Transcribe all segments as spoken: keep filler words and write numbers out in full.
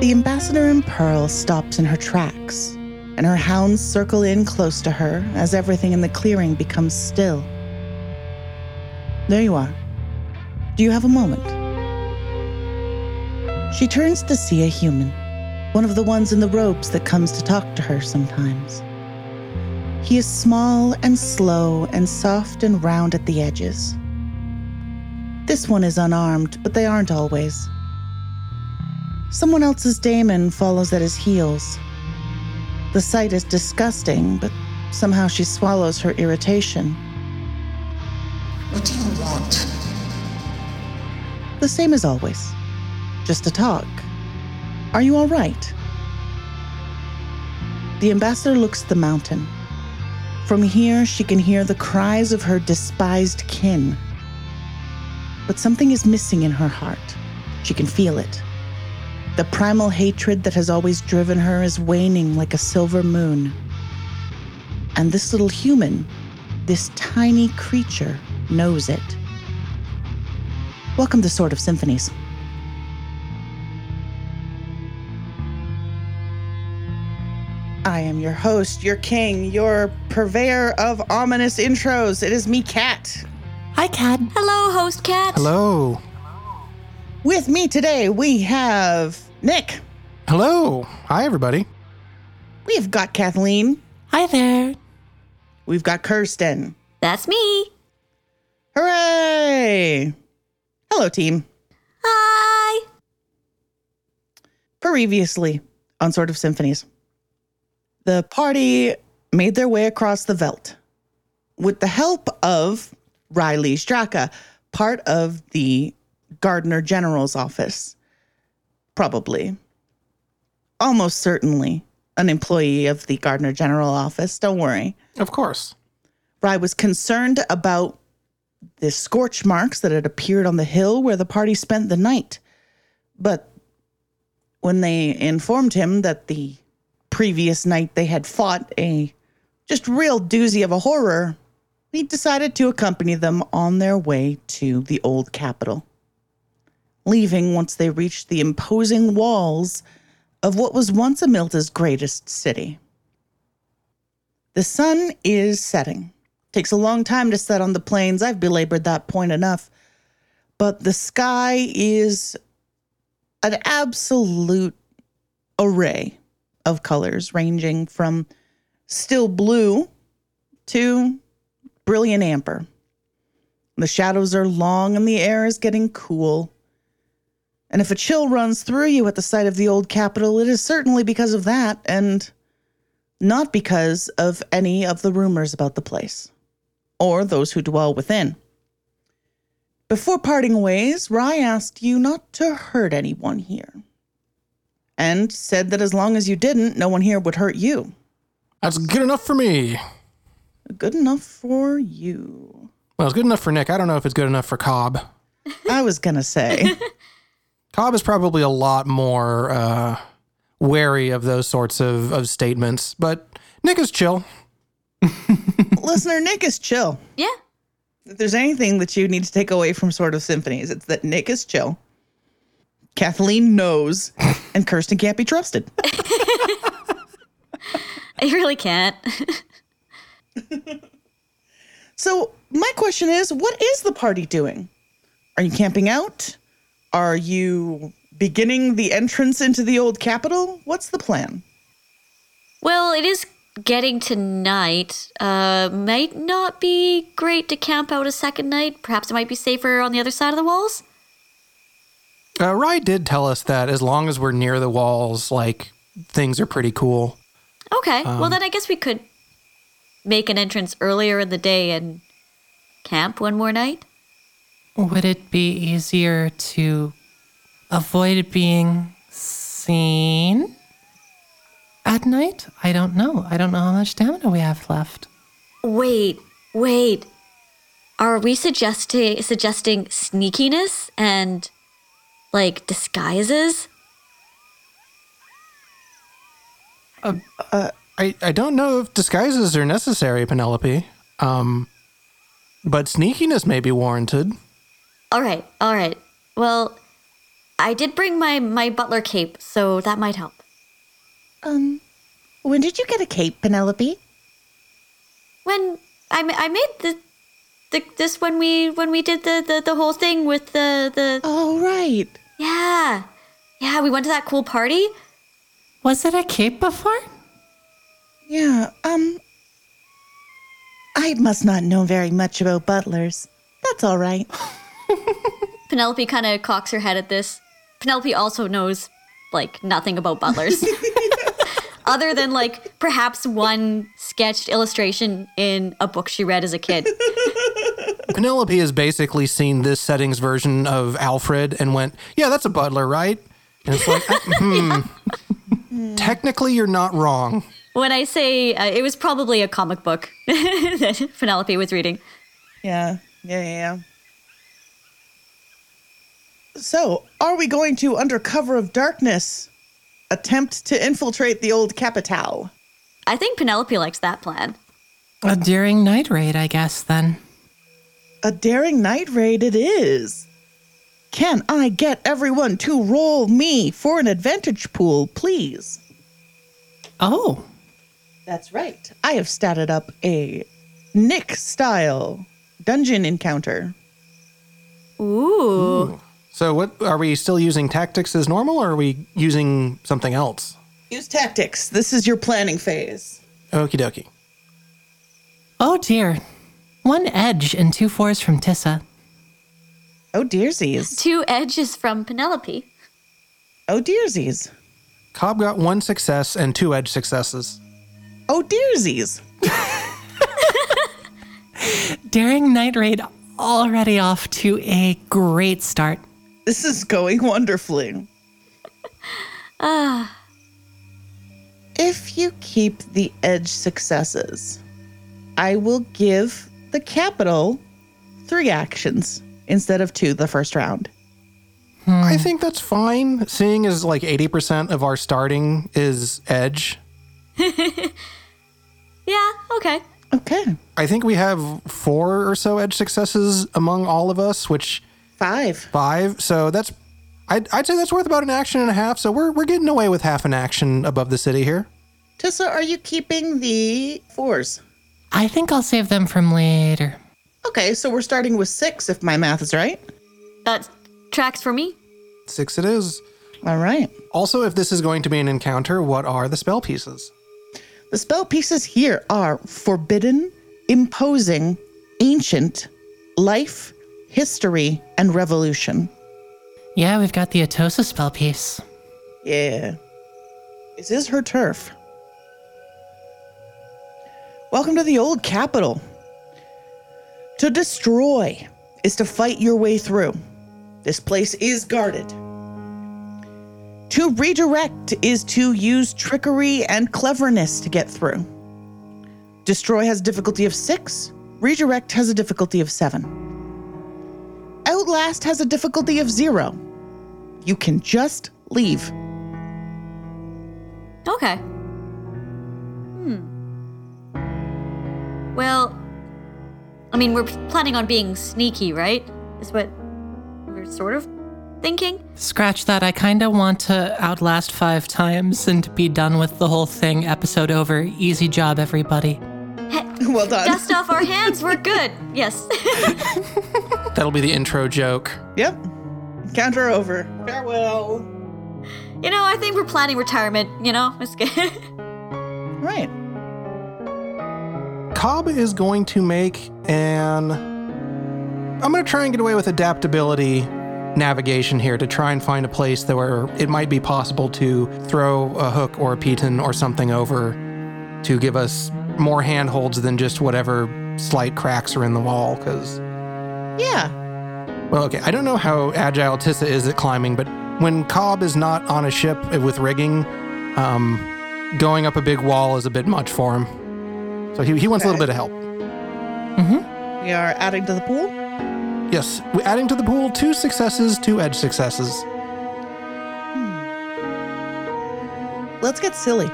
The ambassador in Pearl stops in her tracks, and her hounds circle in close to her as everything in the clearing becomes still. There you are. Do you have a moment? She turns to see a human, one of the ones in the robes that comes to talk to her sometimes. He is small and slow and soft and round at the edges. This one is unarmed, but they aren't always. Someone else's daemon follows at his heels. The sight is disgusting, but somehow she swallows her irritation. What do you want? The same as always. Just to talk. Are you all right? The ambassador looks at the mountain. From here, she can hear the cries of her despised kin. But something is missing in her heart. She can feel it. The primal hatred that has always driven her is waning like a silver moon. And this little human, this tiny creature, knows it. Welcome to Sword of Symphonies. I am your host, your king, your purveyor of ominous intros. It is me, Kat. Hi, Kat. Hello, host Kat. Hello. With me today, we have Nick. Hello. Hi, everybody. We've got Kathleen. Hi there. We've got Kirsten. That's me. Hooray. Hello, team. Hi. Previously on Sword of Symphonies. The party made their way across the veldt with the help of Riley Straka, part of the Gardener General's office. Probably. Almost certainly an employee of the Gardener General office. Don't worry. Of course. Riley was concerned about the scorch marks that had appeared on the hill where the party spent the night. But when they informed him that the previous night they had fought a just real doozy of a horror, he decided to accompany them on their way to the old capital, leaving once they reached the imposing walls of what was once Amilta's greatest city. The sun is setting. Takes a long time to set on the plains. I've belabored that point enough. But the sky is an absolute array of colors, ranging from still blue to brilliant amber. The shadows are long and the air is getting cool. And if a chill runs through you at the sight of the old capital, it is certainly because of that and not because of any of the rumors about the place or those who dwell within. Before parting ways, Rye asked you not to hurt anyone here, and said that as long as you didn't, no one here would hurt you. That's good enough for me. Good enough for you. Well, it's good enough for Nick. I don't know if it's good enough for Cobb. I was going to say. Cobb is probably a lot more uh, wary of those sorts of, of statements, but Nick is chill. Listener, Nick is chill. Yeah. If there's anything that you need to take away from Sword of Symphonies, it's that Nick is chill. Kathleen knows, and Kirsten can't be trusted. I really can't. So my question is, what is the party doing? Are you camping out? Are you beginning the entrance into the old capital? What's the plan? Well, it is getting to night. Uh, might not be great to camp out a second night. Perhaps it might be safer on the other side of the walls. Uh, Rye did tell us that as long as we're near the walls, like, things are pretty cool. Okay. Um, well, then I guess we could make an entrance earlier in the day and camp one more night. Would it be easier to avoid being seen at night? I don't know. I don't know how much stamina we have left. Wait, wait. Are we suggesti- suggesting sneakiness and... like, disguises? Uh, uh, I, I don't know if disguises are necessary, Penelope. Um, but sneakiness may be warranted. All right, all right. Well, I did bring my, my butler cape, so that might help. Um, when did you get a cape, Penelope? When I, I made the, the this when we when we did the, the, the whole thing with the, the. Oh right. Yeah, yeah. We went to that cool party. Was it a cape before? Yeah. Um. I must not know very much about butlers. That's all right. Penelope kind of cocks her head at this. Penelope also knows, like, nothing about butlers. Other than, like, perhaps one sketched illustration in a book she read as a kid. Penelope has basically seen this setting's version of Alfred and went, yeah, that's a butler, right? And it's like, hmm, yeah. Technically you're not wrong. When I say uh, it was probably a comic book that Penelope was reading. Yeah, yeah, yeah. So, are we going to, under cover of darkness, attempt to infiltrate the old capital? I think Penelope likes that plan. A daring night raid, I guess, then. A daring night raid it is. Can I get everyone to roll me for an advantage pool, please? Oh. That's right. I have statted up a Nick-style dungeon encounter. Ooh. Ooh. So what are we still using tactics as normal, or are we using something else? Use tactics. This is your planning phase. Okie dokie. Oh, dear. One edge and two fours from Tissa. Oh, dearsies. Two edges from Penelope. Oh, dearsies. Cobb got one success and two edge successes. Oh, dearsies. Daring Night Raid already off to a great start. This is going wonderfully. Ah. If you keep the edge successes, I will give the capital three actions instead of two the first round. Hmm. I think that's fine, seeing as like eighty percent of our starting is edge. Yeah, okay. Okay. I think we have four or so edge successes among all of us, which... Five. Five. So that's, I'd, I'd say that's worth about an action and a half. So we're we're getting away with half an action above the city here. Tissa, are you keeping the fours? I think I'll save them from later. Okay, so we're starting with six, if my math is right. That tracks for me. Six it is. All right. Also, if this is going to be an encounter, what are the spell pieces? The spell pieces here are forbidden, imposing, ancient, life, history, and revolution. Yeah, we've got the Atosa spell piece. Yeah. This is her turf. Welcome to the old capital. To destroy is to fight your way through. This place is guarded. To redirect is to use trickery and cleverness to get through. Destroy has a difficulty of six. Redirect has a difficulty of seven. Outlast has a difficulty of zero. You can just leave. Okay. Hmm. Well, I mean, we're planning on being sneaky, right? Is what we're sort of thinking? Scratch that. I kind of want to outlast five times and be done with the whole thing. Episode over. Easy job, everybody. Well done. Dust off our hands, we're good. Yes. That'll be the intro joke. Yep. Encounter over. Farewell. You know, I think we're planning retirement, you know? It's good. Right. Cobb is going to make an... I'm going to try and get away with adaptability navigation here to try and find a place that where it might be possible to throw a hook or a piton or something over to give us more handholds than just whatever slight cracks are in the wall, because... Yeah. Well, okay, I don't know how agile Tissa is at climbing, but when Cobb is not on a ship with rigging, um, going up a big wall is a bit much for him. So he, he wants okay. a little bit of help. Mm-hmm. We are adding to the pool? Yes, we're adding to the pool two successes, two edge successes. Hmm. Let's get silly.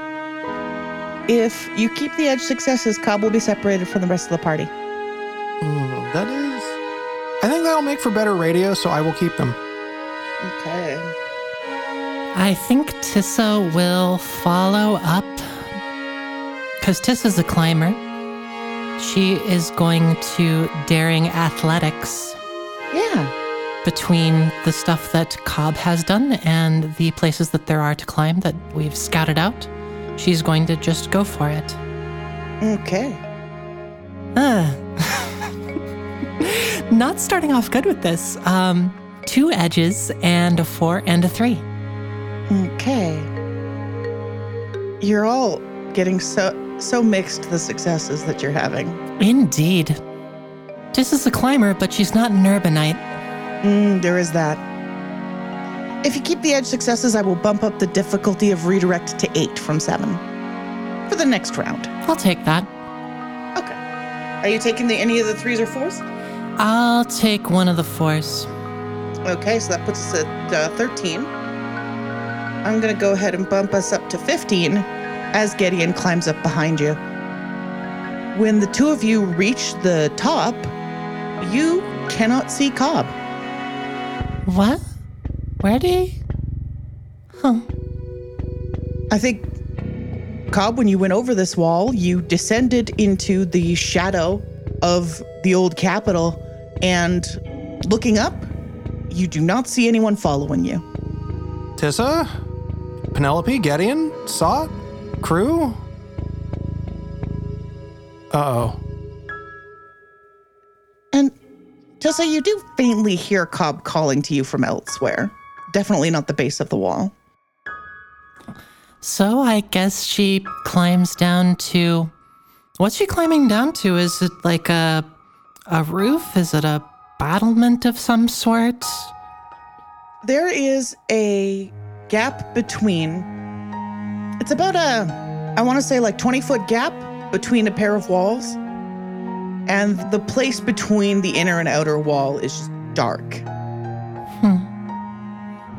If you keep the edge successes, Cobb will be separated from the rest of the party. Mm, that is... I think that'll make for better radio, so I will keep them. Okay. I think Tissa will follow up, because Tissa's a climber. She is going to daring athletics. Yeah. Between the stuff that Cobb has done and the places that there are to climb that we've scouted out, she's going to just go for it. Okay. Uh. Not starting off good with this. Um, two edges and a four and a three. Okay. You're all getting so so mixed the successes that you're having. Indeed. This is a climber, but she's not an urbanite. Mm, there is that. If you keep the edge successes, I will bump up the difficulty of redirect to eight from seven for the next round. I'll take that. Okay. Are you taking the, any of the threes or fours? I'll take one of the fours. Okay, so that puts us at uh, thirteen. I'm going to go ahead and bump us up to fifteen as Gideon climbs up behind you. When the two of you reach the top, you cannot see Cobb. What? Where did he? Huh. I think, Cobb, when you went over this wall, you descended into the shadow of the old Capitol, and looking up, you do not see anyone following you. Tissa? Penelope? Gideon? Sot? Crew? Uh-oh. And, Tessa, you do faintly hear Cobb calling to you from elsewhere. Definitely not the base of the wall. So I guess she climbs down to... What's she climbing down to? Is it like a a roof? Is it a battlement of some sort? There is a gap between... It's about a, I want to say like twenty-foot gap between a pair of walls, and the place between the inner and outer wall is just dark. Hmm.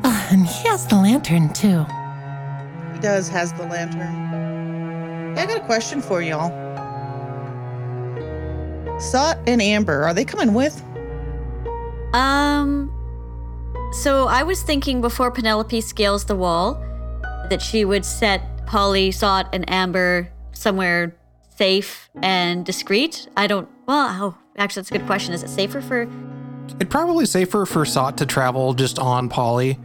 Uh, and he has the lantern, too. He does has the lantern. Hey, I got a question for y'all. Sot and Amber, are they coming with? Um, so I was thinking before Penelope scales the wall that she would set Polly, Sot, and Amber somewhere safe and discreet. I don't, well, oh, actually, that's a good question. Is it safer for... It's probably safer for Sot to travel just on Polly.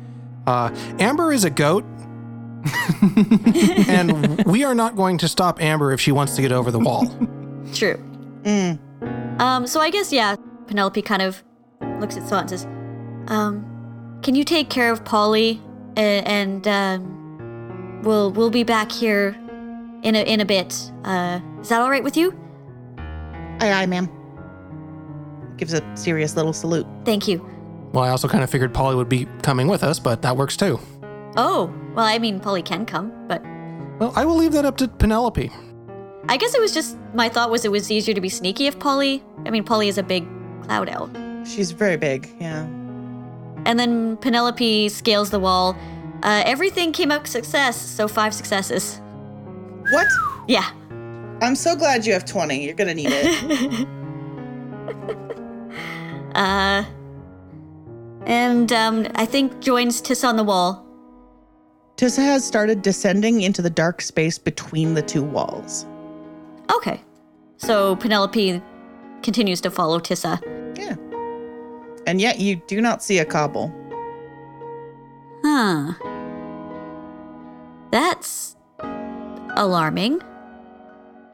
Uh, Amber is a goat. And we are not going to stop Amber if she wants to get over the wall. True. Mm. Um, so I guess, yeah, Penelope kind of looks at Sot and says, um, can you take care of Polly? And, and um, we'll, we'll be back here in a in a bit. Uh, is that all right with you? Aye, aye, ma'am. Gives a serious little salute. Thank you. Well, I also kind of figured Polly would be coming with us, but that works too. Oh, well, I mean, Polly can come, but... Well, I will leave that up to Penelope. I guess it was just, my thought was it was easier to be sneaky if Polly... I mean, Polly is a big cloud elf. She's very big, yeah. And then Penelope scales the wall. Uh, everything came up success, so five successes. What? Yeah. I'm so glad you have twenty. You're going to need it. uh, and um, I think joins Tissa on the wall. Tissa has started descending into the dark space between the two walls. Okay. So Penelope continues to follow Tissa. Yeah. And yet you do not see a cobble. Huh. That's... alarming.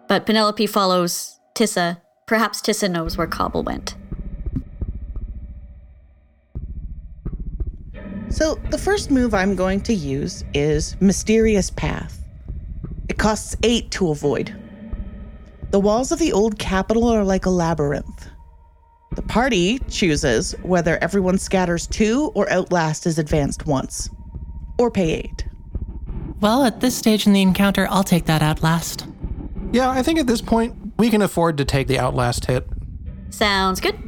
But Penelope follows Tissa. Perhaps Tissa knows where Cobble went. So the first move I'm going to use is Mysterious Path. It costs eight to avoid. The walls of the old Capitol are like a labyrinth. The party chooses whether everyone scatters two or Outlast is advanced once, or pay eight. Well, at this stage in the encounter, I'll take that Outlast. Yeah, I think at this point, we can afford to take the Outlast hit. Sounds good.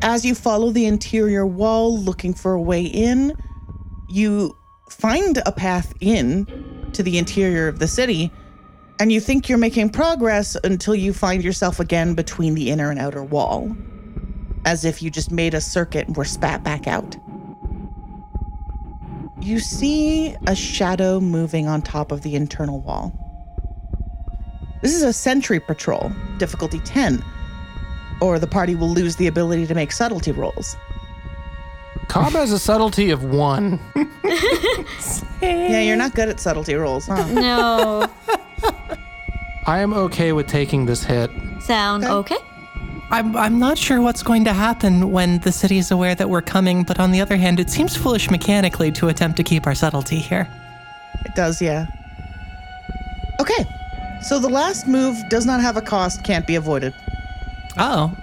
As you follow the interior wall looking for a way in, you find a path in to the interior of the city, and you think you're making progress until you find yourself again between the inner and outer wall, as if you just made a circuit and were spat back out. You see a shadow moving on top of the internal wall. This is a sentry patrol, difficulty ten, or the party will lose the ability to make subtlety rolls. Cobb has a subtlety of one. Yeah, you're not good at subtlety rolls, huh? No. I am okay with taking this hit. Sound okay? okay? I'm I'm not sure what's going to happen when the city is aware that we're coming, but on the other hand, it seems foolish mechanically to attempt to keep our subtlety here. It does, yeah. Okay, so the last move does not have a cost, can't be avoided. Uh-oh.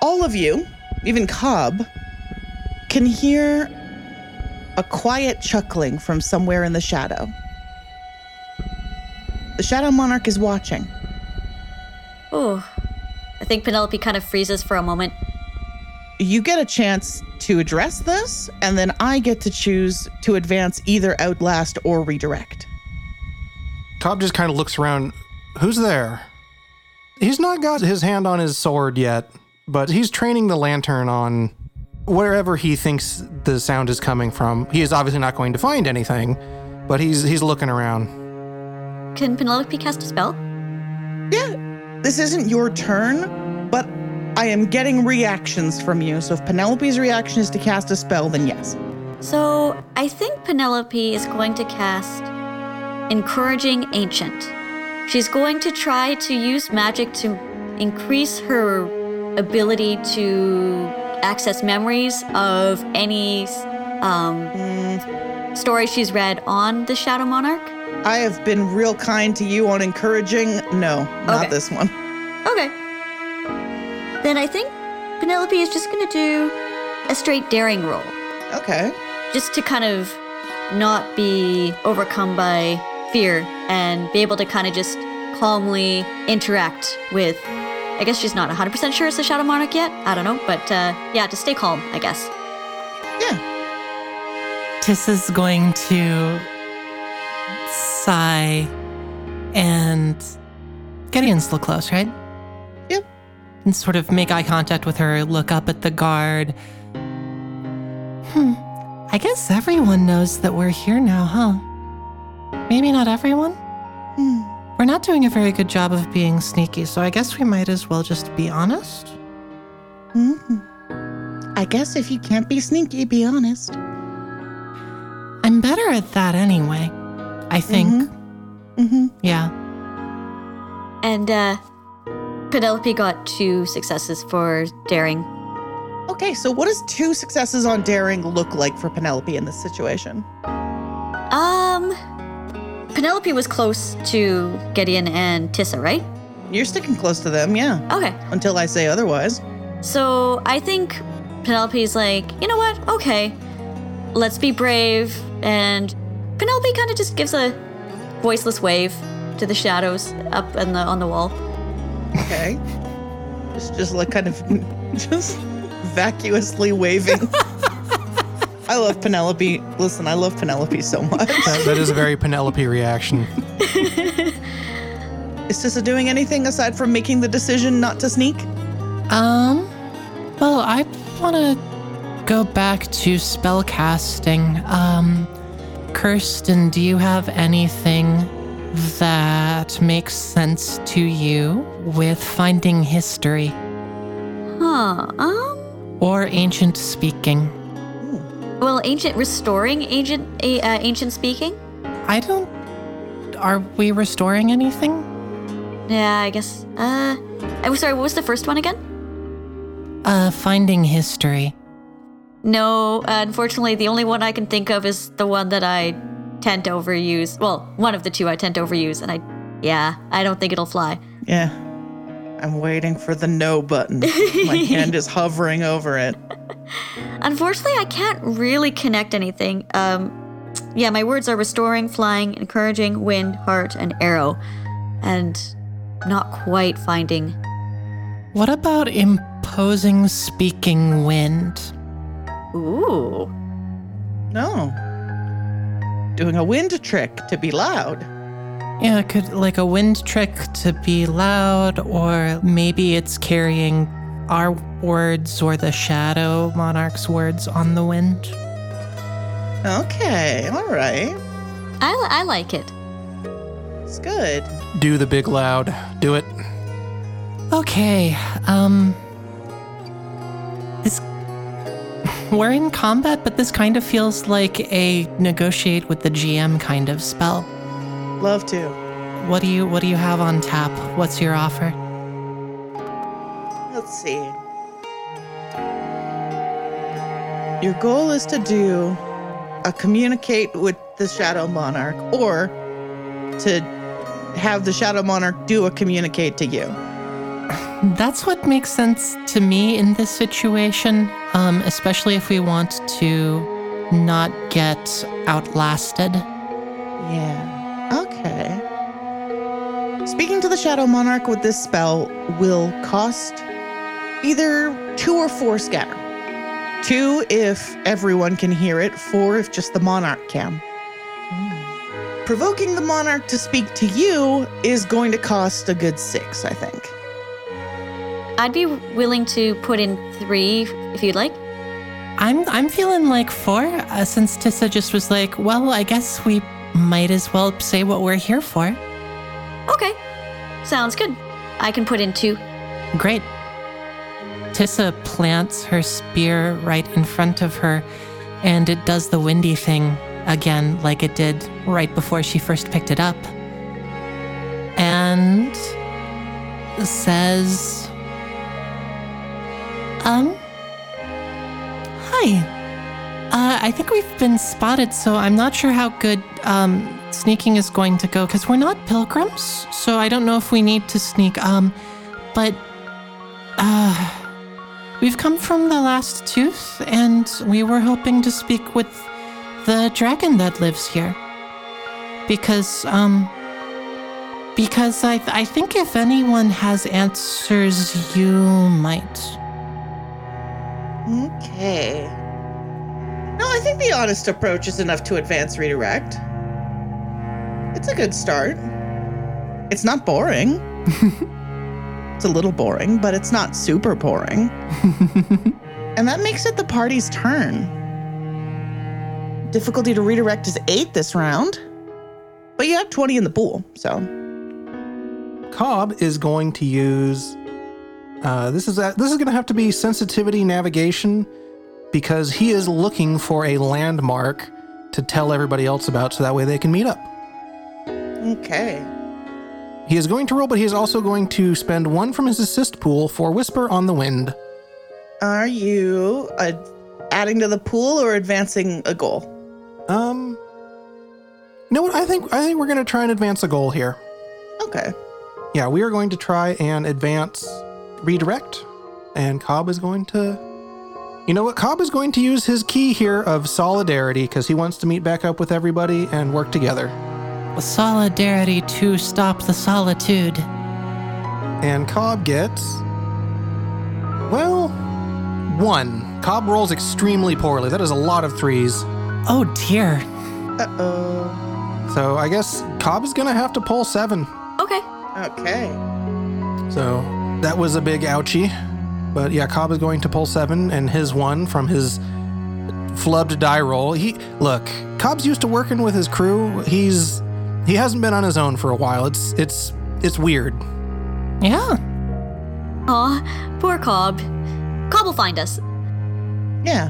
All of you, even Cobb, can hear a quiet chuckling from somewhere in the shadow. The Shadow Monarch is watching. Oh. I think Penelope kind of freezes for a moment. You get a chance to address this, and then I get to choose to advance either Outlast or Redirect. Cobb just kind of looks around. Who's there? He's not got his hand on his sword yet, but he's training the lantern on wherever he thinks the sound is coming from. He is obviously not going to find anything, but he's he's looking around. Can Penelope cast a spell? Yeah. This isn't your turn, but I am getting reactions from you. So if Penelope's reaction is to cast a spell, then yes. So I think Penelope is going to cast Encouraging Ancient. She's going to try to use magic to increase her ability to access memories of any um, mm. story she's read on the Shadow Monarch. I have been real kind to you on encouraging. No, not okay. This one. Okay. Then I think Penelope is just going to do a straight daring roll. Okay. Just to kind of not be overcome by fear and be able to kind of just calmly interact with, I guess she's not one hundred percent sure it's the Shadow Monarch yet. I don't know, but uh, yeah, to stay calm, I guess. Yeah. Tissa's going to sigh, and Gideon's still close, right? Yep. And sort of make eye contact with her, look up at the guard. Hmm. I guess everyone knows that we're here now, huh? Maybe not everyone? Hmm. We're not doing a very good job of being sneaky, so I guess we might as well just be honest. Hmm. I guess if you can't be sneaky, be honest. I'm better at that anyway. I think. Mm-hmm. Mm-hmm. Yeah. And uh, Penelope got two successes for daring. Okay, so what does two successes on daring look like for Penelope in this situation? Um, Penelope was close to Gideon and Tissa, right? You're sticking close to them, yeah. Okay. Until I say otherwise. So I think Penelope's like, you know what? Okay, let's be brave. And Penelope kind of just gives a voiceless wave to the shadows up on the on the wall. Okay. Just, just like kind of just vacuously waving. I love Penelope. Listen, I love Penelope so much. That, that is a very Penelope reaction. Is Tissa doing anything aside from making the decision not to sneak? Um, well, I want to go back to spell casting. Um... Kirsten, do you have anything that makes sense to you with finding history? Huh. Um, or ancient speaking? Well, ancient restoring, ancient, uh, ancient speaking? I don't... Are we restoring anything? Yeah, I guess. Uh, I'm sorry, what was the first one again? Uh, finding history. No, unfortunately, the only one I can think of is the one that I tend to overuse. Well, one of the two I tend to overuse, and I, yeah, I don't think it'll fly. Yeah. I'm waiting for the no button. My hand is hovering over it. Unfortunately, I can't really connect anything. Um, yeah, my words are restoring, flying, encouraging, wind, heart, and arrow, and not quite finding. What about imposing speaking wind? Ooh. No. Doing a wind trick to be loud. Yeah, it could like a wind trick to be loud, or maybe it's carrying our words or the Shadow Monarch's words on the wind. Okay, all right. I, I like it. It's good. Do the big loud. Do it. Okay, um... This... We're in combat, but this kind of feels like a negotiate with the G M kind of spell. Love to. What do you, what do you have on tap? What's your offer? Let's see. Your goal is to do a communicate with the Shadow Monarch, or to have the Shadow Monarch do a communicate to you. That's what makes sense to me in this situation, um, especially if we want to not get outlasted. Yeah, okay. Speaking to the Shadow Monarch with this spell will cost either two or four scatter. Two if everyone can hear it, four if just the Monarch can. Mm. Provoking the Monarch to speak to you is going to cost a good six, I think. I'd be willing to put in three if you'd like. I'm I'm feeling like four, uh, since Tissa just was like, well, I guess we might as well say what we're here for. Okay, sounds good. I can put in two. Great. Tissa plants her spear right in front of her, and it does the windy thing again, like it did right before she first picked it up. And says... Um, hi. Uh, I think we've been spotted, so I'm not sure how good um, sneaking is going to go, because we're not pilgrims, so I don't know if we need to sneak. Um, but uh, we've come from the Last Tooth, and we were hoping to speak with the dragon that lives here. Because, um, because I, th- I think if anyone has answers, you might... Okay. No, I think the honest approach is enough to advance redirect. It's a good start. It's not boring. It's a little boring, but it's not super boring. And that makes it the party's turn. Difficulty to redirect is eight this round. But you have twenty in the pool, so. Cobb is going to use... Uh, this is a, this is going to have to be sensitivity navigation, because he is looking for a landmark to tell everybody else about, so that way they can meet up. Okay. He is going to roll, but he is also going to spend one from his assist pool for Whisper on the Wind. Are you uh, adding to the pool or advancing a goal? Um. You know what? I think I think we're going to try and advance a goal here. Okay. Yeah, we are going to try and advance. Redirect, and Cobb is going to, you know what, Cobb is going to use his key here of solidarity, because he wants to meet back up with everybody and work together. Solidarity to stop the solitude. And Cobb gets, well, one. Cobb rolls extremely poorly. That is a lot of threes. Oh dear. Uh-oh. So I guess Cobb is going to have to pull seven. Okay. Okay. So... That was a big ouchie, but yeah, Cobb is going to pull seven and his one from his flubbed die roll. He look, Cobb's used to working with his crew. He's he hasn't been on his own for a while. It's it's it's weird. Yeah. Aw, poor Cobb. Cobb will find us. Yeah.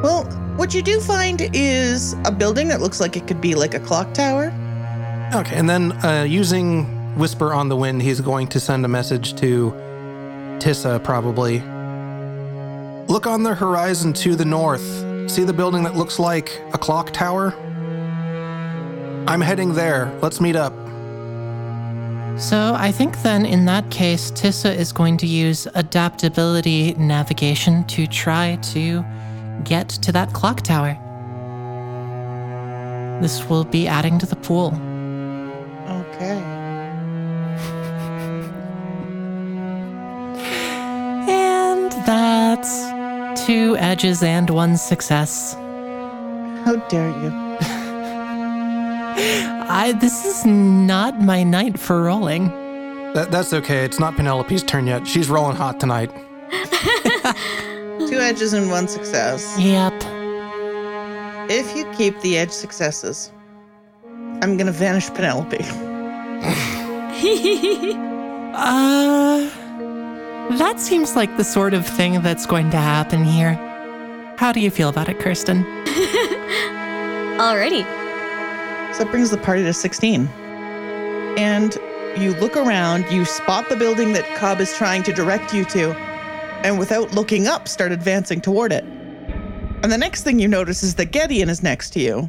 Well, what you do find is a building that looks like it could be like a clock tower. Okay, and then uh, using. Whisper on the Wind, he's going to send a message to Tissa, probably. Look on the horizon to the north. See the building that looks like a clock tower? I'm heading there. Let's meet up. So I think then in that case, Tissa is going to use adaptability navigation to try to get to that clock tower. This will be adding to the pool. Okay. That's two edges and one success. How dare you? I. This is not my night for rolling. That, that's okay. It's not Penelope's turn yet. She's rolling hot tonight. Two edges and one success. Yep. If you keep the edge successes, I'm going to vanish Penelope. uh, that seems like the sort of thing that's going to happen here. How do you feel about it, Kirsten? Alrighty. So that brings the party to sixteen. And you look around, you spot the building that Cobb is trying to direct you to, and without looking up, start advancing toward it. And the next thing you notice is that Gideon is next to you.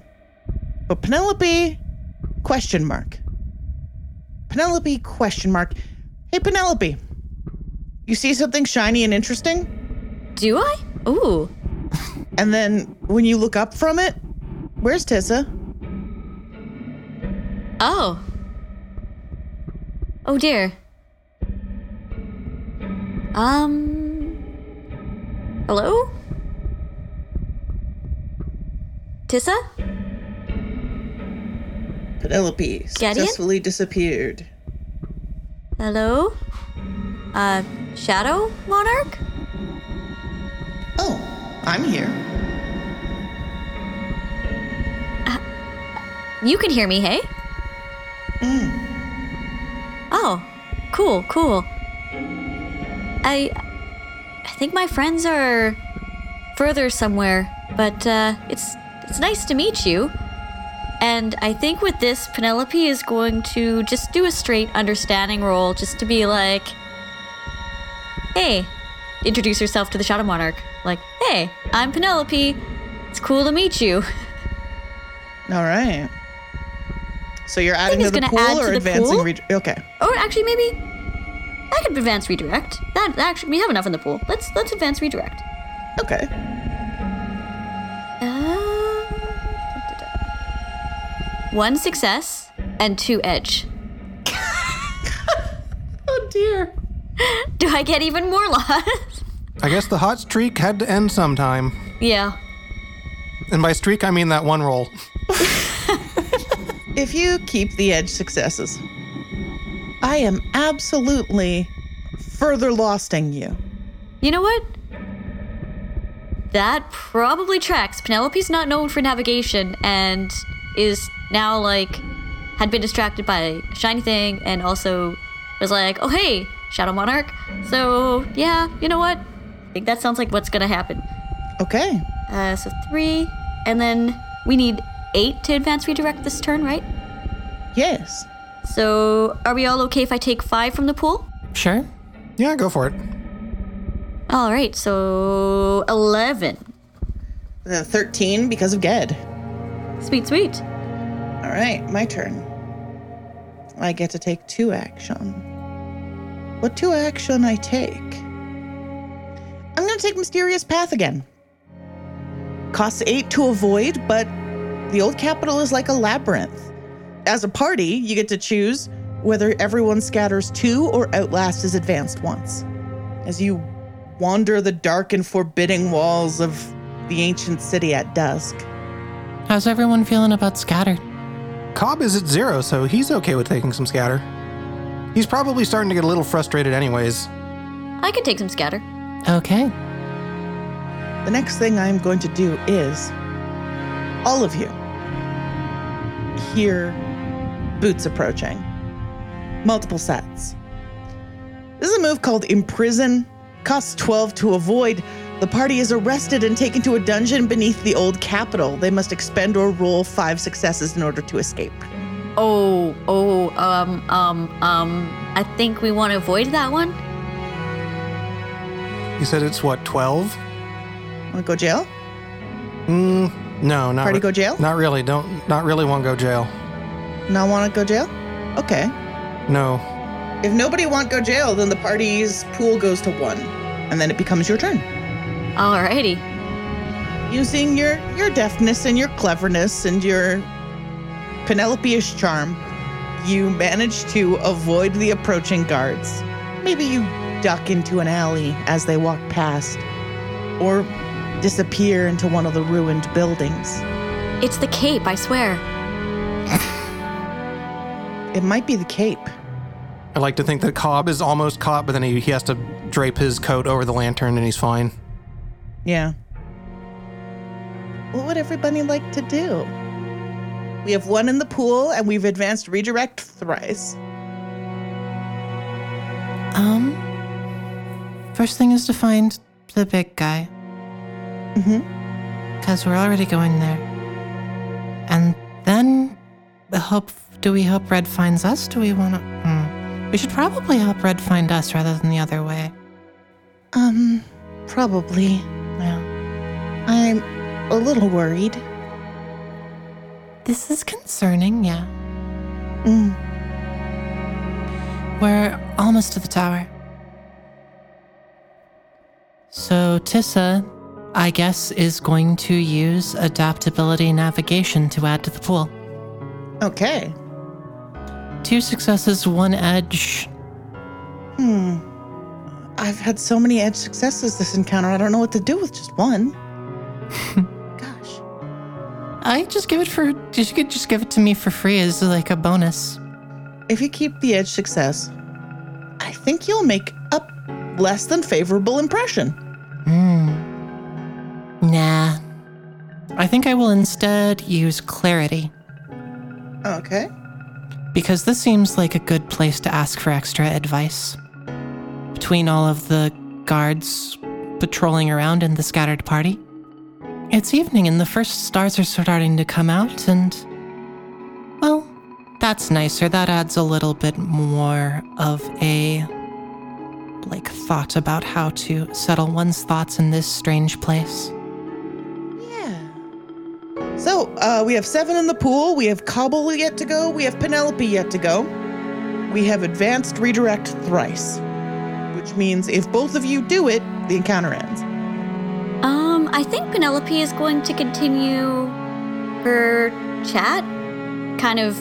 But Penelope, question mark. Penelope, question mark. Hey, Penelope, you see something shiny and interesting? Do I? Ooh. And then when you look up from it, where's Tissa? Oh. Oh, dear. Um, hello? Tissa? Penelope successfully disappeared. Hello? Uh, Shadow Monarch? Oh, I'm here. Uh, you can hear me, hey? Mm. Oh, cool, cool. I, I think my friends are further somewhere, but uh, it's... It's nice to meet you. And I think with this, Penelope is going to just do a straight understanding roll just to be like, hey, introduce yourself to the Shadow Monarch. Like, hey, I'm Penelope. It's cool to meet you. All right. So you're adding to the pool or advancing? Re- okay. Oh, actually, maybe I could advance redirect. That actually, we have enough in the pool. Let's let's advance redirect. Okay. Uh... One success and two edge. Oh, dear. Do I get even more lost? I guess the hot streak had to end sometime. Yeah. And by streak, I mean that one roll. If you keep the edge successes, I am absolutely further losting you. You know what? That probably tracks. Penelope's not known for navigation and is now like had been distracted by a shiny thing and also was like, oh hey, Shadow Monarch. So yeah, you know what? I think that sounds like what's gonna happen. Okay. Uh, so three, and then we need eight to advance redirect this turn, right? Yes. So are we all okay if I take five from the pool? Sure. Yeah, go for it. All right, so eleven. Then thirteen because of Ged. Sweet, sweet. All right, my turn. I get to take two action. What two action I take? I'm going to take Mysterious Path again. Costs eight to avoid, but the old capital is like a labyrinth. As a party, you get to choose whether everyone scatters two or Outlast is advanced once. As you wander the dark and forbidding walls of the ancient city at dusk. How's everyone feeling about scattered? Cobb is at zero, so he's okay with taking some scatter. He's probably starting to get a little frustrated anyways. I could take some scatter. Okay. The next thing I'm going to do is all of you hear boots approaching. Multiple sets. This is a move called Imprison. Costs twelve to avoid. The party is arrested and taken to a dungeon beneath the old capital. They must expend or roll five successes in order to escape. Oh, oh, um, um, um, I think we want to avoid that one. You said it's what, twelve? Want to go jail? Mm, no, not really. Party re- go jail? Not really, don't, not really want to go jail. Not want to go jail? Okay. No. If nobody want go jail, then the party's pool goes to one. And then it becomes your turn. Alrighty. Using your, your deftness and your cleverness and your Penelope-ish charm, you manage to avoid the approaching guards. Maybe you duck into an alley as they walk past, or disappear into one of the ruined buildings. It's the cape, I swear. It might be the cape. I like to think that Cobb is almost caught, but then he, he has to drape his coat over the lantern and he's fine. Yeah. what would everybody like to do? We have one in the pool, and we've advanced redirect thrice. Um, first thing is to find the big guy. Mm-hmm. Because we're already going there. And then, hope, do we help Red finds us? Do we want to... Hmm. We should probably help Red find us rather than the other way. Um, probably. Yeah. I'm a little worried. This is concerning, yeah. Mm. We're almost to the tower. So Tissa, I guess, is going to use adaptability navigation to add to the pool. Okay. Two successes, one edge. Hmm. I've had so many edge successes this encounter, I don't know what to do with just one. I just give it for, you could just give it to me for free as like a bonus. If you keep the edge success, I think you'll make a less than favorable impression. Mm. Nah. I think I will instead use clarity. Okay. Because this seems like a good place to ask for extra advice. Between all of the guards patrolling around and the scattered party. It's evening and the first stars are starting to come out and, well, that's nicer. That adds a little bit more of a, like, thought about how to settle one's thoughts in this strange place. Yeah. So, uh, we have seven in the pool. We have Cobble yet to go. We have Penelope yet to go. We have advanced redirect thrice, which means if both of you do it, the encounter ends. Um, I think Penelope is going to continue her chat, kind of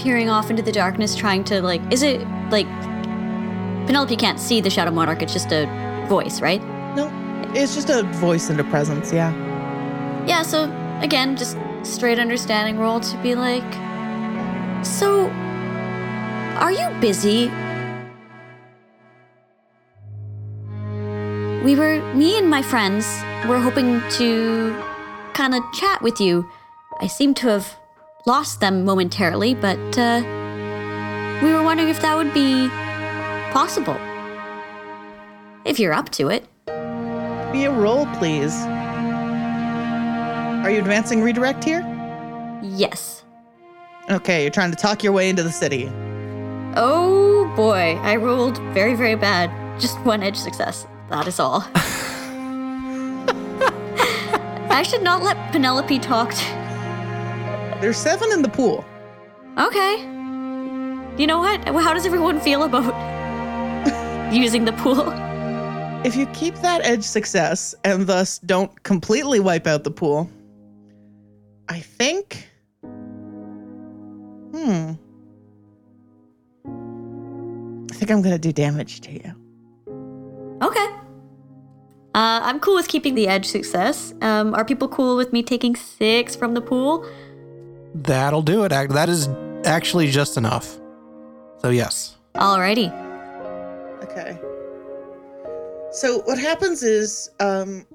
peering off into the darkness, trying to, like, is it, like, Penelope can't see the Shadow Monarch, it's just a voice, right? No, it's just a voice and a presence, yeah. Yeah, so, again, just straight understanding roll to be like, so, are you busy? We were, me and my friends were hoping to kind of chat with you. I seem to have lost them momentarily, but uh, we were wondering if that would be possible. If you're up to it. Be a roll, please. Are you advancing redirect here? Yes. Okay, you're trying to talk your way into the city. Oh boy, I rolled very, very bad. Just one edge success. That is all. I should not let Penelope talk to... There's seven in the pool. Okay. You know what? How does everyone feel about using the pool? If you keep that edge success and thus don't completely wipe out the pool, I think... Hmm. I think I'm going to do damage to you. Okay. Uh, I'm cool with keeping the edge success. Um, are people cool with me taking six from the pool? That'll do it. That is actually just enough. So yes. Alrighty. Okay. So what happens is, um,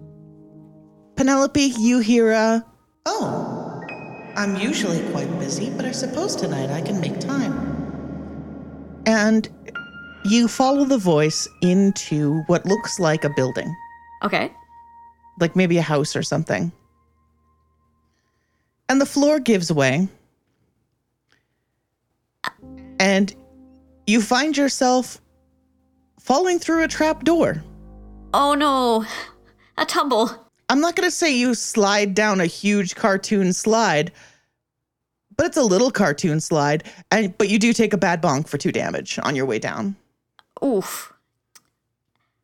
Penelope, you hear a, oh, I'm usually quite busy, but I suppose tonight I can make time. And... you follow the voice into what looks like a building. Okay. Like maybe a house or something. And the floor gives way. And you find yourself falling through a trap door. Oh no, a tumble. I'm not going to say you slide down a huge cartoon slide, but it's a little cartoon slide. And but you do take a bad bonk for two damage on your way down. Oof.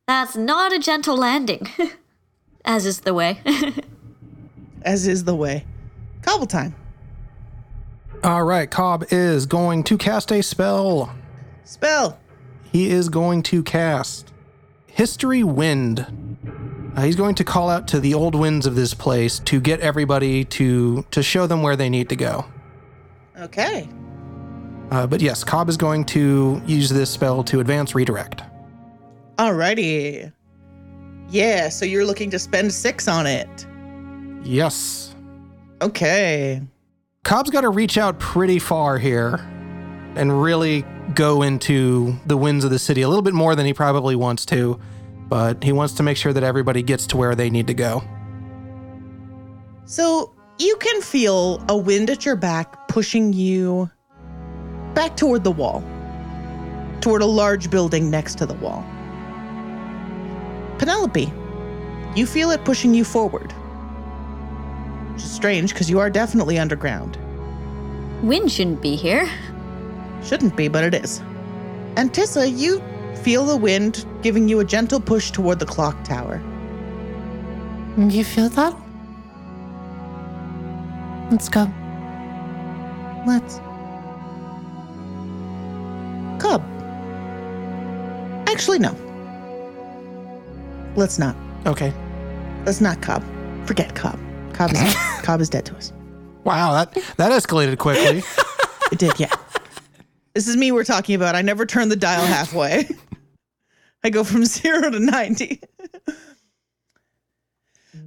That's not a gentle landing. As is the way. As is the way. Cobble time. All right, Cobb is going to cast a spell. Spell. He is going to cast History Wind. Uh, he's going to call out to the old winds of this place to get everybody to, to show them where they need to go. Okay. Uh, but yes, Cobb is going to use this spell to advance redirect. Alrighty. Yeah, so you're looking to spend six on it. Yes. Okay. Cobb's got to reach out pretty far here and really go into the winds of the city a little bit more than he probably wants to, but he wants to make sure that everybody gets to where they need to go. So you can feel a wind at your back pushing you back toward the wall, toward a large building next to the wall. Penelope, you feel it pushing you forward. Which is strange, because you are definitely underground. Wind shouldn't be here. Shouldn't be, but it is. And Tissa, you feel the wind giving you a gentle push toward the clock tower. You feel that? Let's go. Let's. Cub. Actually, no. Let's not. Okay. Let's not Cobb. Forget Cobb. Cobb is Cobb is dead to us. Wow, that, that escalated quickly. It did, yeah. This is me we're talking about. I never turn the dial halfway. I go from zero to ninety.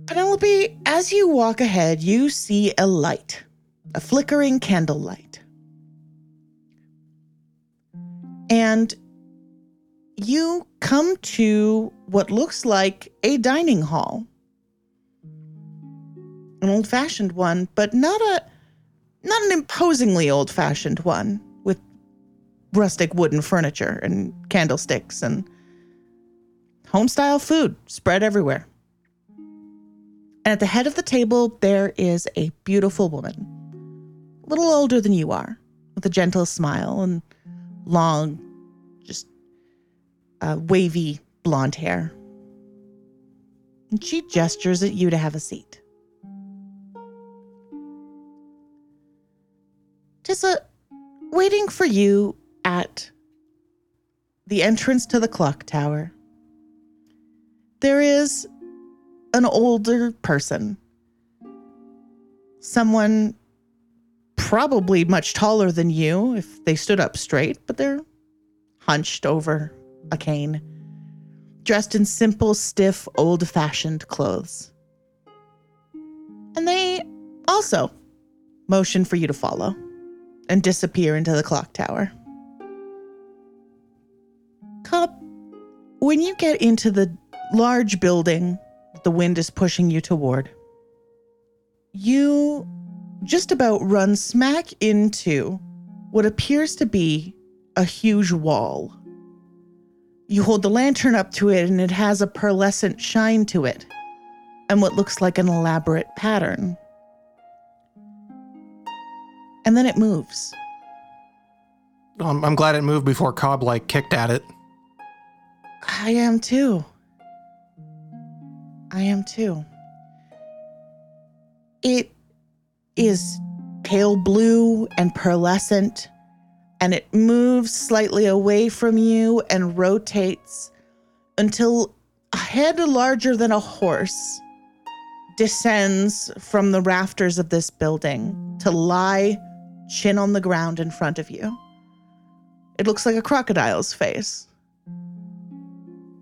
Penelope, as you walk ahead, you see a light, a flickering candlelight. And you come to what looks like a dining hall. An old-fashioned one, but not a not an imposingly old-fashioned one with rustic wooden furniture and candlesticks and home-style food spread everywhere. And at the head of the table, there is a beautiful woman, a little older than you are, with a gentle smile and long, just uh, wavy blonde hair. And she gestures at you to have a seat. Tissa, waiting for you at the entrance to the clock tower, there is an older person. Someone probably much taller than you if they stood up straight, but they're hunched over a cane, dressed in simple, stiff, old-fashioned clothes. And they also motion for you to follow and disappear into the clock tower. Cobb, when you get into the large building that the wind is pushing you toward, you just about run smack into what appears to be a huge wall. You hold the lantern up to it, and it has a pearlescent shine to it and what looks like an elaborate pattern. And then it moves. Um, I'm glad it moved before Cobb, like, kicked at it. I am too. I am too. It is pale blue and pearlescent, and it moves slightly away from you and rotates until a head larger than a horse descends from the rafters of this building to lie chin on the ground in front of you. It looks like a crocodile's face.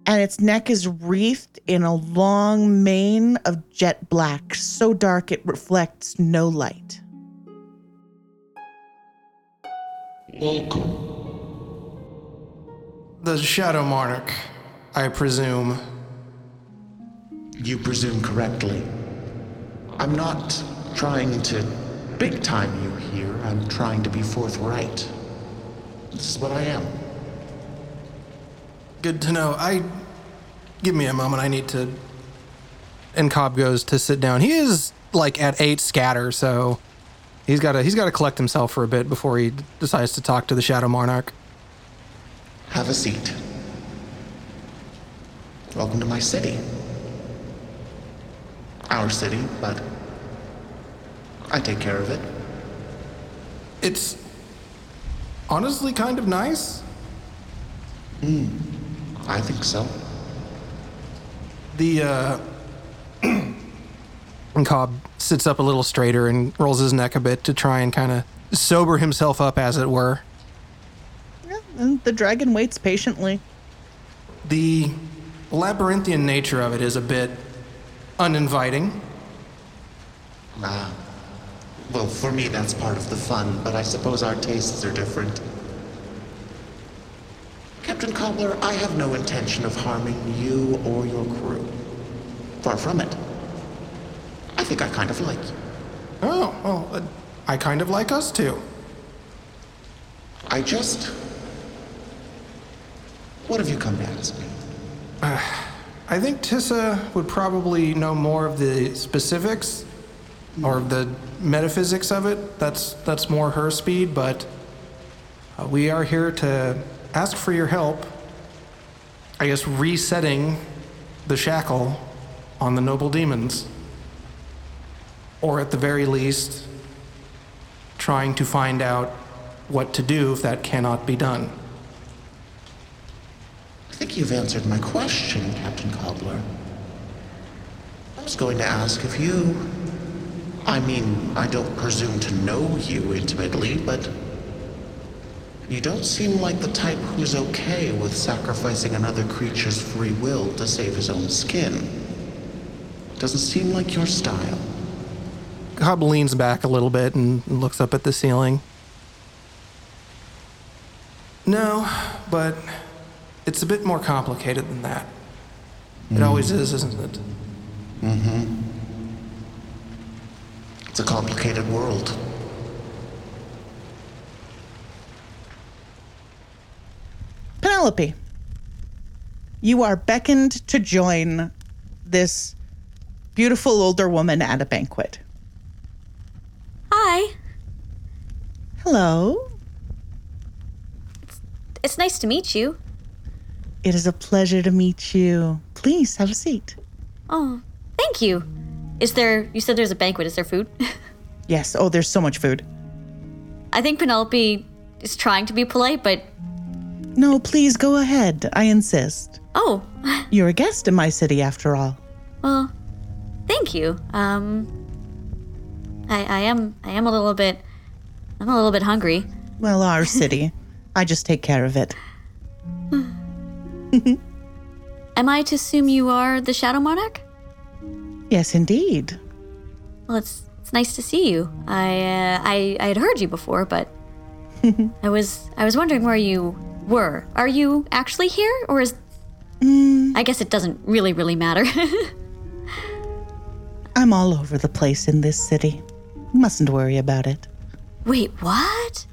And its neck is wreathed in a long mane of jet black, so dark it reflects no light. Welcome. The Shadow Monarch, I presume. You presume correctly. I'm not trying to big time you here. I'm trying to be forthright. This is what I am. Good to know. I give me a moment. I need to. And Cobb goes to sit down. He is like at eight scatter, so he's got to he's got to collect himself for a bit before he decides to talk to the Shadow Monarch. Have a seat. Welcome to my city. Our city, but I take care of it. It's honestly kind of nice. Hmm. I think so. The, uh... and Cobb sits up a little straighter and rolls his neck a bit to try and kind of sober himself up, as it were. Yeah, and the dragon waits patiently. The labyrinthian nature of it is a bit uninviting. Ah. Well, for me, that's part of the fun, but I suppose our tastes are different. Captain Cobbler, I have no intention of harming you or your crew. Far from it. I think I kind of like you. Oh, well, uh, I kind of like us too. I just... What have you come to ask me? Uh, I think Tissa would probably know more of the specifics, or of the metaphysics of it. That's that's more her speed, but uh, we are here to ask for your help, I guess, resetting the shackle on the noble demons. Or at the very least, trying to find out what to do if that cannot be done. I think you've answered my question, Captain Cobbler. I was going to ask if you... I mean, I don't presume to know you intimately, but you don't seem like the type who's okay with sacrificing another creature's free will to save his own skin. Doesn't seem like your style. Cobb leans back a little bit and looks up at the ceiling. No, but it's a bit more complicated than that. It mm. always is, isn't it? Mm-hmm. It's a complicated world. Penelope, you are beckoned to join this beautiful older woman at a banquet. Hi. Hello. It's, it's nice to meet you. It is a pleasure to meet you. Please have a seat. Oh, thank you. Is there, you said there's a banquet, is there food? Yes, oh, there's so much food. I think Penelope is trying to be polite, but... No, please go ahead, I insist. Oh. You're a guest in my city, after all. Well, thank you. Um, I, I am, I am a little bit, I'm a little bit hungry. Well, our city. I just take care of it. Am I to assume you are the Shadow Monarch? Yes, indeed. Well, it's it's nice to see you. I uh, I I had heard you before, but I was I was wondering where you were. Are you actually here, or is? Mm. I guess it doesn't really really matter. I'm all over the place in this city. You mustn't worry about it. Wait, what?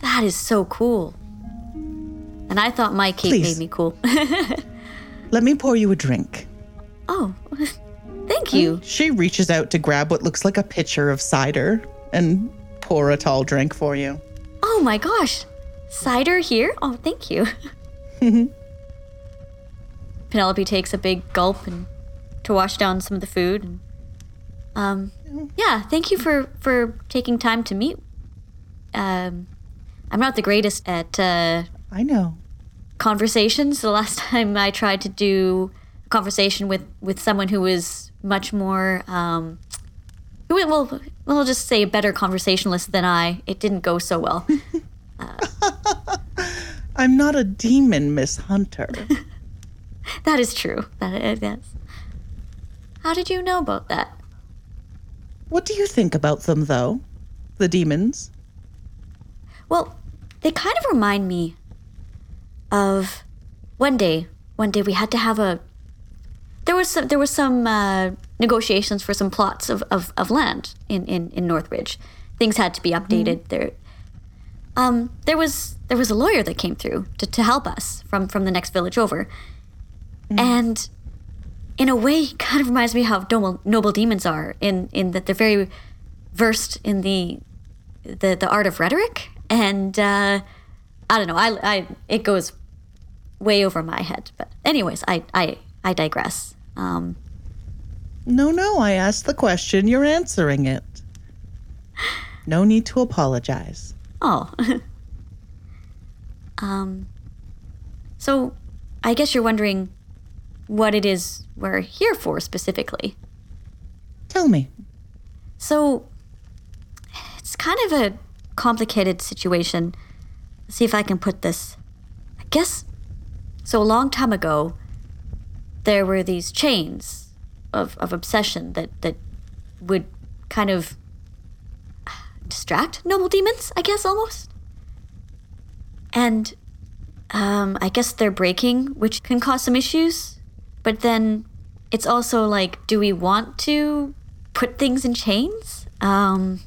That is so cool. And I thought my cake Please. made me cool. Let me pour you a drink. Oh, thank you. She reaches out to grab what looks like a pitcher of cider and pour a tall drink for you. Oh my gosh. Cider here? Oh, thank you. Penelope takes a big gulp and to wash down some of the food. And, um, yeah, thank you for, for taking time to meet. Um, I'm not the greatest at... Uh, I know. Conversations. The last time I tried to do a conversation with, with someone who was much more, um, who will we'll just say a better conversationalist than I, it didn't go so well. Uh, I'm not a demon, Miss Hunter. That is true. That is, yes. How did you know about that? What do you think about them, though? The demons? Well, they kind of remind me of one day, one day we had to have a, there was some, there was some uh, negotiations for some plots of, of, of land in, in, in Northridge. Things had to be updated. Mm-hmm. There, um, there was there was a lawyer that came through to, to help us from, from the next village over. Mm-hmm. And in a way, it kind of reminds me how noble, noble demons are in, in that they're very versed in the the, the art of rhetoric and uh, I don't know. I, I it goes way over my head, but anyways, I I, I digress. Um, no, no. I asked the question. You're answering it. No need to apologize. Oh. um. So, I guess you're wondering what it is we're here for specifically. Tell me. So, it's kind of a complicated situation. See if I can put this. I guess, so a long time ago, there were these chains of, of obsession that, that would kind of distract noble demons, I guess, almost. And um, I guess they're breaking, which can cause some issues. But then it's also like, do we want to put things in chains? Um,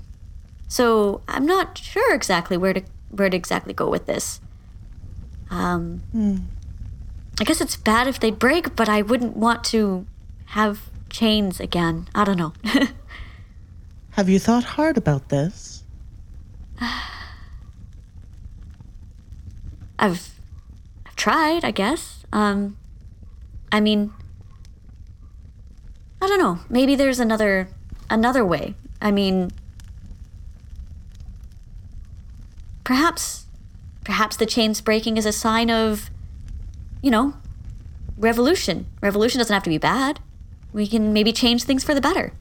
so I'm not sure exactly where to where to exactly go with this. Um, mm. I guess it's bad if they break, but I wouldn't want to have chains again. I don't know. Have you thought hard about this? I've, I've tried, I guess. Um, I mean, I don't know. Maybe there's another another way. I mean, perhaps perhaps the chains breaking is a sign of, you know, revolution. Revolution doesn't have to be bad. We can maybe change things for the better.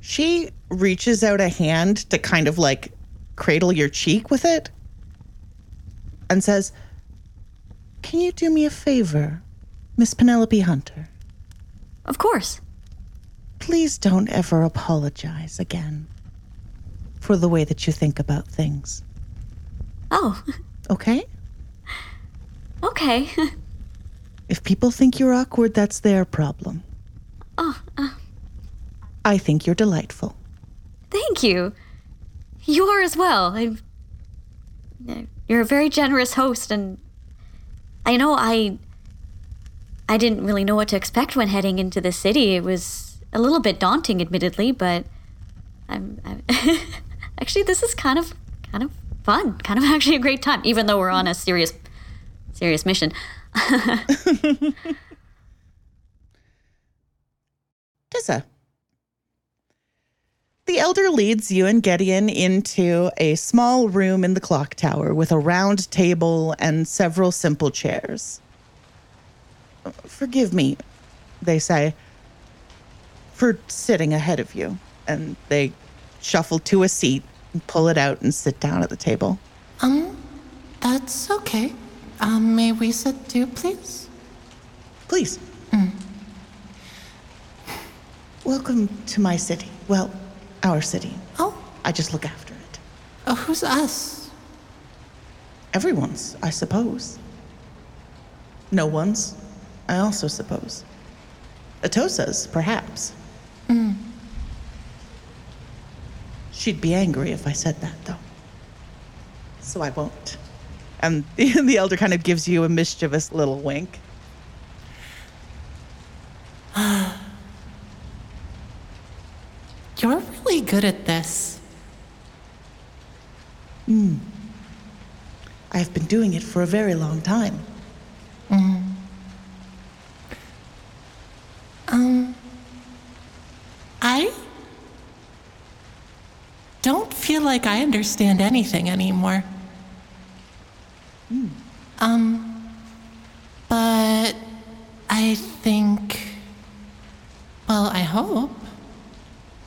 She reaches out a hand to kind of like cradle your cheek with it and says, "Can you do me a favor, Miss Penelope Hunter?" "Of course." "Please don't ever apologize again for the way that you think about things." "Oh. Okay?" "Okay." If people think you're awkward, that's their problem. Oh, uh, I think you're delightful." "Thank you. You are as well. I'm, you're a very generous host, and I know I I didn't really know what to expect when heading into the city. It was a little bit daunting, admittedly, but I'm, I'm actually this is kind of kind of fun, kind of actually a great time, even though we're on a serious serious mission." Tissa, the elder leads you and Gideon into a small room in the clock tower with a round table and several simple chairs. "Forgive me," they say, "for sitting ahead of you." And they shuffle to a seat and pull it out and sit down at the table. Um, that's okay. Um, may we sit too, please?" "Please." Mm. "Welcome to my city. Well, our city. Oh. I just look after it." "Oh, who's us?" "Everyone's, I suppose. No one's, I also suppose. Atosa's, perhaps." Mm. She'd be angry if I said that, though. So I won't. And the elder kind of gives you a mischievous little wink. "You're really good at this." Mm. "I've been doing it for a very long time." Mm. Um, I don't feel like I understand anything anymore. Um, but I think, well, I hope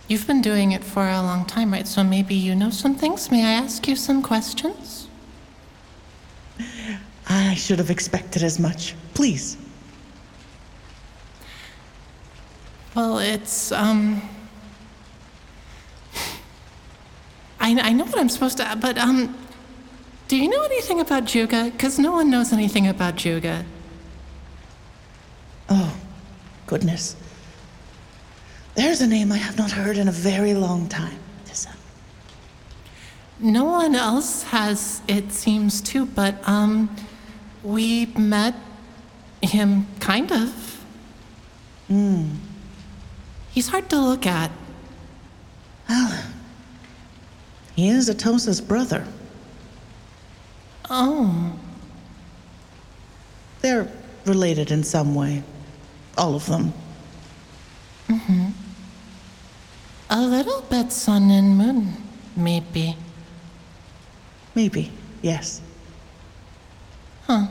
you've been doing it for a long time, right? So maybe you know some things. May I ask you some questions?" "I should have expected as much. Please." "Well, it's, um, I, I know what I'm supposed to, but, um, do you know anything about Juga? Because no one knows anything about Juga." "Oh, goodness. There's a name I have not heard in a very long time, Tissa." "No one else has, it seems, too, but, um, we met him, kind of." "Mm. He's hard to look at." "Well, he is Atosa's brother." "Oh." "They're related in some way. All of them." "Mm-hmm. A little bit sun and moon, maybe." "Maybe, yes." "Huh."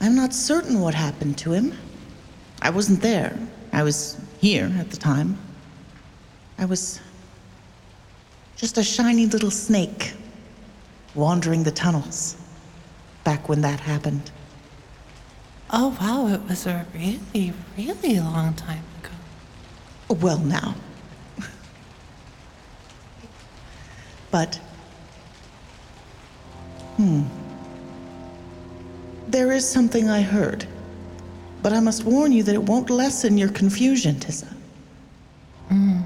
"I'm not certain what happened to him. I wasn't there. I was here at the time. I was just a shiny little snake, wandering the tunnels, back when that happened." Oh, wow, it was a really, really long time ago. Well, now. But, hmm, there is something I heard, but I must warn you that it won't lessen your confusion, Tissa. Mm.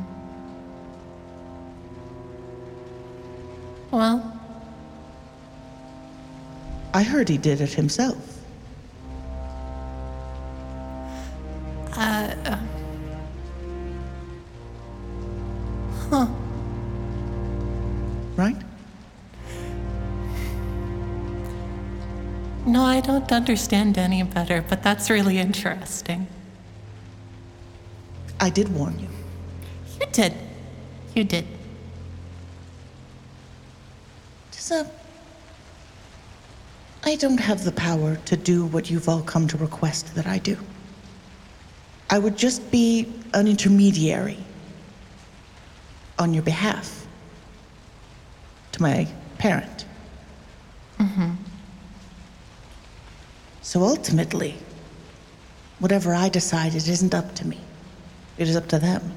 Well? I heard he did it himself. Uh, huh. Right? No, I don't understand any better, but that's really interesting. I did warn you. You did. You did. Tissa, I don't have the power to do what you've all come to request that I do. I would just be an intermediary on your behalf to my parent. Mm-hmm. So ultimately, whatever I decide, it isn't up to me. It is up to them.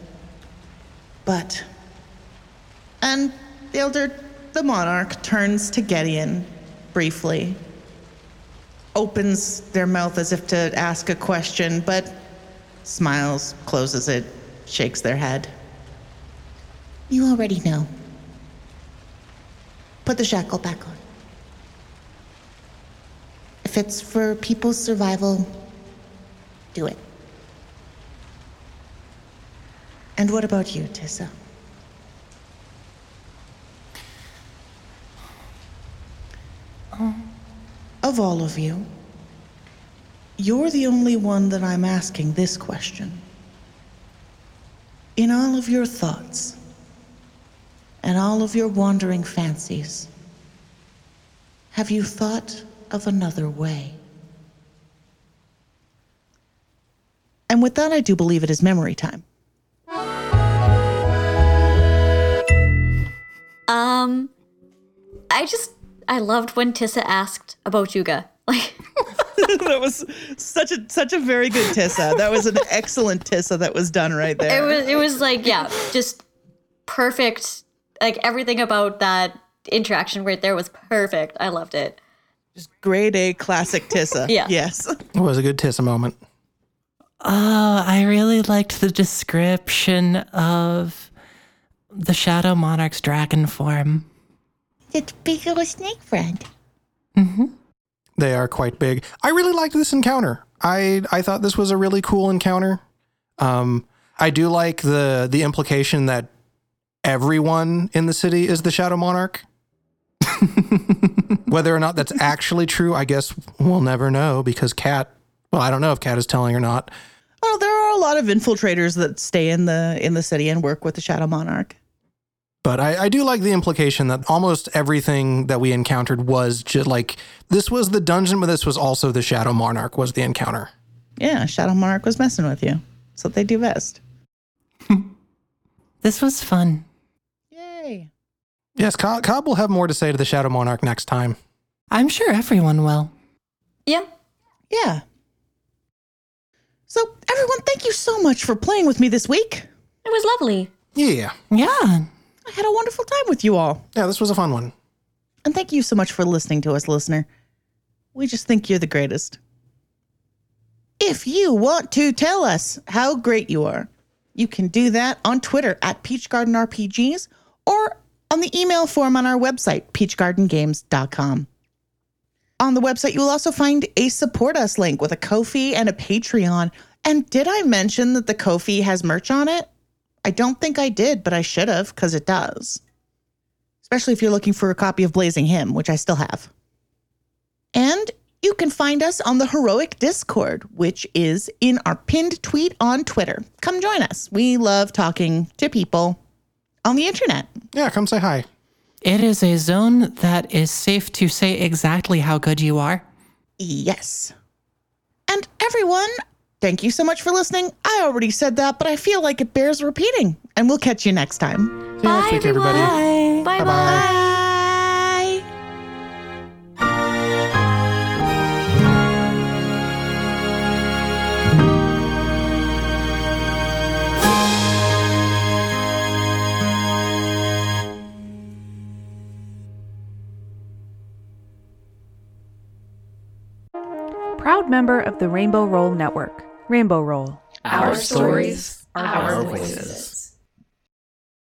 But, and the elder, the monarch, turns to Gideon briefly, opens their mouth as if to ask a question, but smiles, closes it, shakes their head. You already know. Put the shackle back on. If it's for people's survival, do it. And what about you, Tissa? Um. Of all of you, you're the only one that I'm asking this question. In all of your thoughts and all of your wandering fancies, have you thought of another way? And with that, I do believe it is memory time. Um, I just, I loved when Tissa asked about Juga. Like... That was such a such a very good Tissa. That was an excellent Tissa that was done right there. It was it was like, yeah, just perfect. Like everything about that interaction right there was perfect. I loved it. Just grade A classic Tissa. Yeah. Yes. It was a good Tissa moment. Oh, I really liked the description of the Shadow Monarch's dragon form. It's big little snake friend. Mm-hmm. They are quite big. I really liked this encounter. I, I thought this was a really cool encounter. Um, I do like the the implication that everyone in the city is the Shadow Monarch. Whether or not that's actually true, I guess we'll never know because Kat, well, I don't know if Kat is telling or not. Well, there are a lot of infiltrators that stay in the in the city and work with the Shadow Monarch. But I, I do like the implication that almost everything that we encountered was just like, this was the dungeon, but this was also the Shadow Monarch was the encounter. Yeah, Shadow Monarch was messing with you. That's what they do best. This was fun. Yay. Yes, Cobb, Cobb will have more to say to the Shadow Monarch next time. I'm sure everyone will. Yeah. Yeah. So, everyone, thank you so much for playing with me this week. It was lovely. Yeah. Yeah. I had a wonderful time with you all. Yeah, this was a fun one. And thank you so much for listening to us, listener. We just think you're the greatest. If you want to tell us how great you are, you can do that on Twitter at Peach Garden R P Gs or on the email form on our website, peach garden games dot com. On the website, you will also find a support us link with a Ko-fi and a Patreon. And did I mention that the Ko-fi has merch on it? I don't think I did, but I should have, because it does. Especially if you're looking for a copy of Blazing Hymn, which I still have. And you can find us on the Heroic Discord, which is in our pinned tweet on Twitter. Come join us. We love talking to people on the internet. Yeah, come say hi. It is a zone that is safe to say exactly how good you are. Yes. And everyone... thank you so much for listening. I already said that, but I feel like it bears repeating. And we'll catch you next time. See you next week, everybody. Bye. Bye. Bye. proud member of the Rainbow Roll Network. Rainbow Roll. Our stories, our voices.